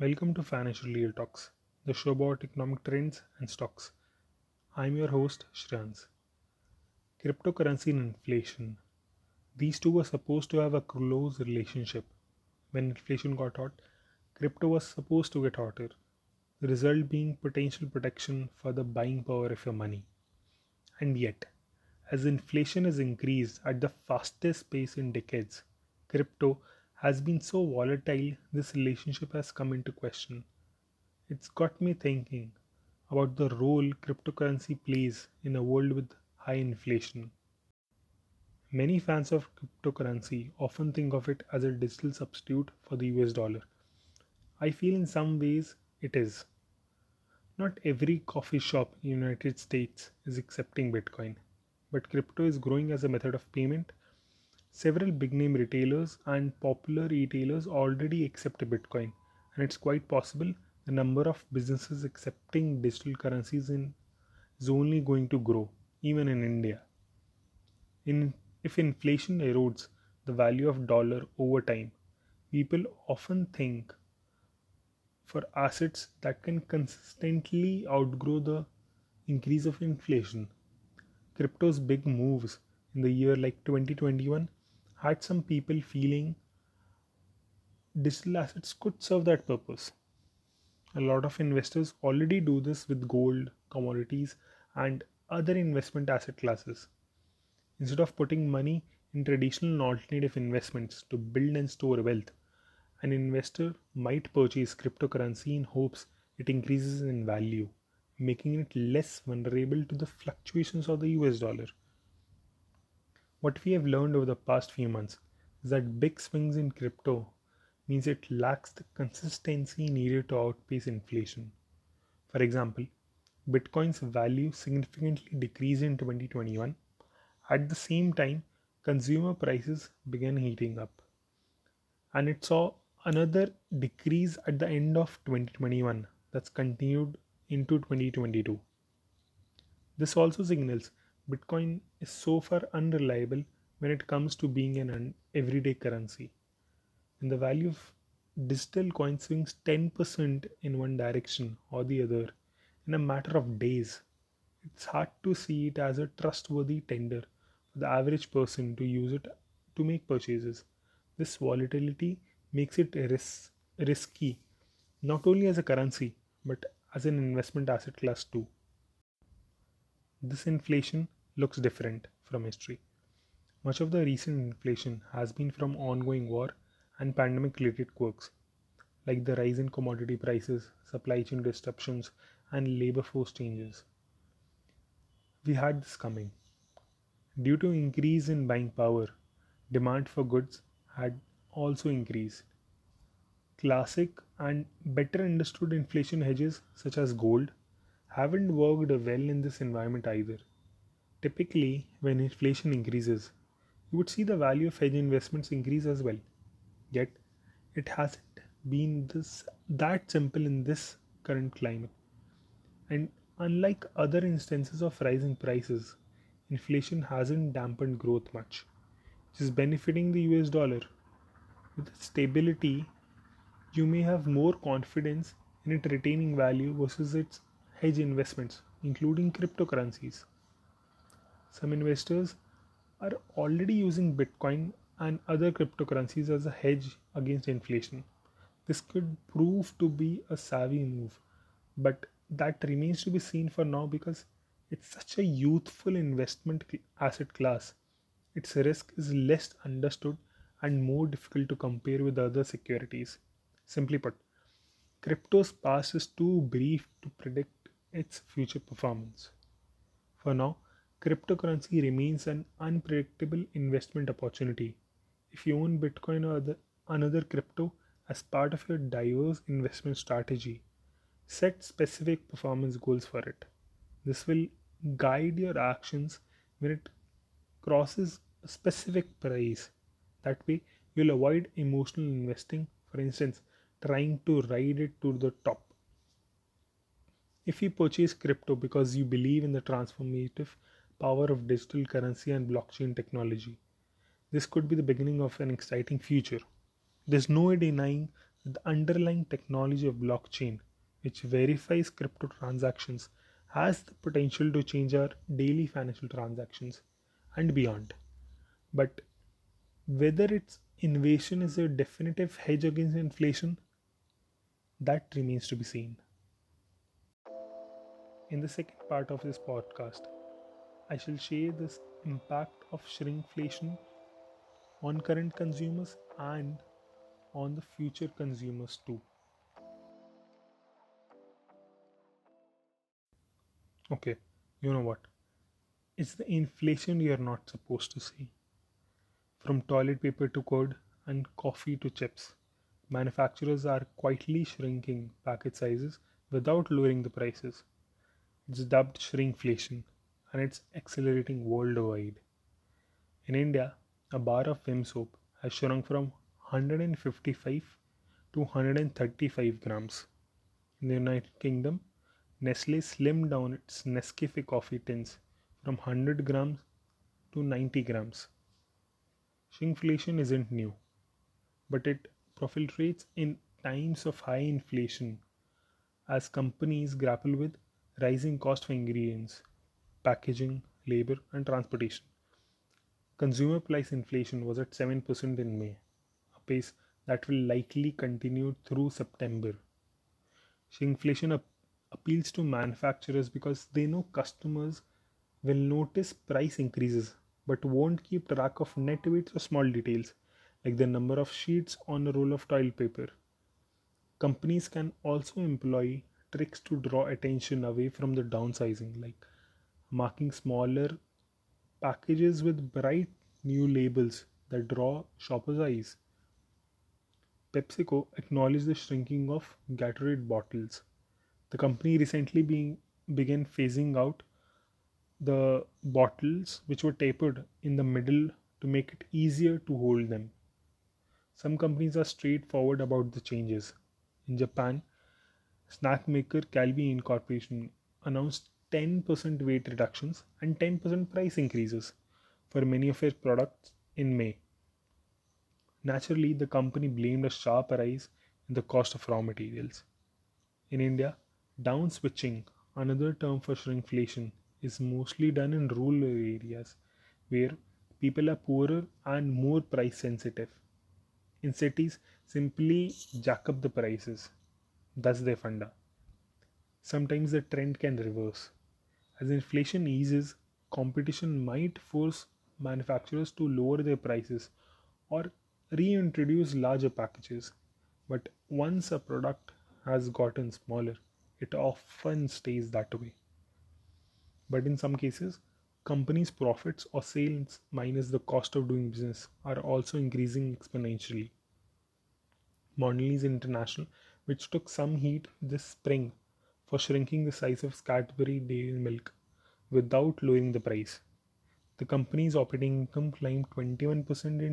Welcome to Financial Real Talks, the show about economic trends and stocks. I'm your host, Shreyans. Cryptocurrency and inflation. These two were supposed to have a close relationship. When inflation got hot, crypto was supposed to get hotter, the result being potential protection for the buying power of your money. And yet, as inflation has increased at the fastest pace in decades, crypto has been so volatile, this relationship has come into question. It's got me thinking about the role cryptocurrency plays in a world with high inflation. Many fans of cryptocurrency often think of it as a digital substitute for the US dollar. I feel in some ways it is. Not every coffee shop in the United States is accepting Bitcoin, but crypto is growing as a method of payment. Several big-name retailers and popular retailers already accept Bitcoin, and it's quite possible the number of businesses accepting digital currencies is only going to grow, even in India. If inflation erodes the value of dollar over time, people often think for assets that can consistently outgrow the increase of inflation. Crypto's big moves in the year like 2021 had some people feeling digital assets could serve that purpose. A lot of investors already do this with gold, commodities, and other investment asset classes. Instead of putting money in traditional and alternative investments to build and store wealth, an investor might purchase cryptocurrency in hopes it increases in value, making it less vulnerable to the fluctuations of the US dollar. What we have learned over the past few months is that big swings in crypto means it lacks the consistency needed to outpace inflation. For example, Bitcoin's value significantly decreased in 2021. At the same time, consumer prices began heating up, and it saw another decrease at the end of 2021 that's continued into 2022. This also signals Bitcoin is so far unreliable when it comes to being an everyday currency. When the value of digital coins swings 10% in one direction or the other in a matter of days, it's hard to see it as a trustworthy tender for the average person to use it to make purchases. This volatility makes it risky, not only as a currency, but as an investment asset class too. This inflation looks different from history. Much of the recent inflation has been from ongoing war and pandemic-related quirks, like the rise in commodity prices, supply chain disruptions, and labor force changes. We had this coming. Due to increase in buying power, demand for goods had also increased. Classic and better understood inflation hedges such as gold haven't worked well in this environment either. Typically, when inflation increases, you would see the value of hedge investments increase as well. Yet, it hasn't been that simple in this current climate. And unlike other instances of rising prices, inflation hasn't dampened growth much, which is benefiting the US dollar. With its stability, you may have more confidence in it retaining value versus its hedge investments, including cryptocurrencies. Some investors are already using Bitcoin and other cryptocurrencies as a hedge against inflation. This could prove to be a savvy move, but that remains to be seen for now because it's such a youthful investment asset class. Its risk is less understood and more difficult to compare with other securities. Simply put, crypto's past is too brief to predict its future performance. For now, cryptocurrency remains an unpredictable investment opportunity. If you own Bitcoin or another crypto as part of your diverse investment strategy, set specific performance goals for it. This will guide your actions when it crosses a specific price. That way, you'll avoid emotional investing, for instance, trying to ride it to the top. If you purchase crypto because you believe in the transformative power of digital currency and blockchain technology, this could be the beginning of an exciting future. There's no denying the underlying technology of blockchain, which verifies crypto transactions, has the potential to change our daily financial transactions and beyond. But whether its innovation is a definitive hedge against inflation, that remains to be seen. In the second part of this podcast, I shall share this impact of shrinkflation on current consumers and on the future consumers too. Okay, you know what? It's the inflation you're not supposed to see. From toilet paper to code and coffee to chips, manufacturers are quietly shrinking packet sizes without lowering the prices. It's dubbed shrinkflation, and it's accelerating worldwide. In India, a bar of Vim soap has shrunk from 155 to 135 grams. In the United Kingdom, Nestle slimmed down its Nescafe coffee tins from 100 grams to 90 grams. Shrinkflation isn't new, but it proliferates in times of high inflation as companies grapple with rising cost for ingredients, packaging, labor, and transportation. Consumer price inflation was at 7% in May, a pace that will likely continue through September. Shrinkflation appeals to manufacturers because they know customers will notice price increases but won't keep track of net weights or small details like the number of sheets on a roll of toilet paper. Companies can also employ tricks to draw attention away from the downsizing, like marking smaller packages with bright new labels that draw shoppers' eyes. PepsiCo acknowledged the shrinking of Gatorade bottles. The company recently began phasing out the bottles which were tapered in the middle to make it easier to hold them. Some companies are straightforward about the changes. In Japan, snack maker Calbee Incorporation announced 10% weight reductions and 10% price increases for many of its products in May. Naturally, the company blamed a sharp rise in the cost of raw materials. In India, down-switching, another term for shrinkflation, is mostly done in rural areas where people are poorer and more price-sensitive. In cities, simply jack up the prices. That's their funda. Sometimes the trend can reverse. As inflation eases, competition might force manufacturers to lower their prices or reintroduce larger packages. But once a product has gotten smaller, it often stays that way. But in some cases, companies' profits or sales minus the cost of doing business are also increasing exponentially. Mondelez International, which took some heat this spring for shrinking the size of Cadbury Dairy Milk without lowering the price. The company's operating income climbed 21% in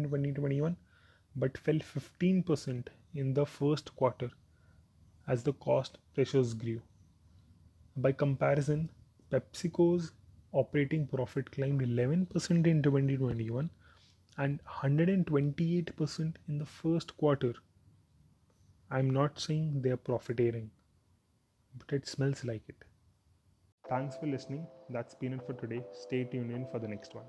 2021 but fell 15% in the first quarter as the cost pressures grew. By comparison, PepsiCo's operating profit climbed 11% in 2021 and 128% in the first quarter. I'm not saying they're profiteering, but it smells like it. Thanks for listening. That's been it for today. Stay tuned in for the next one.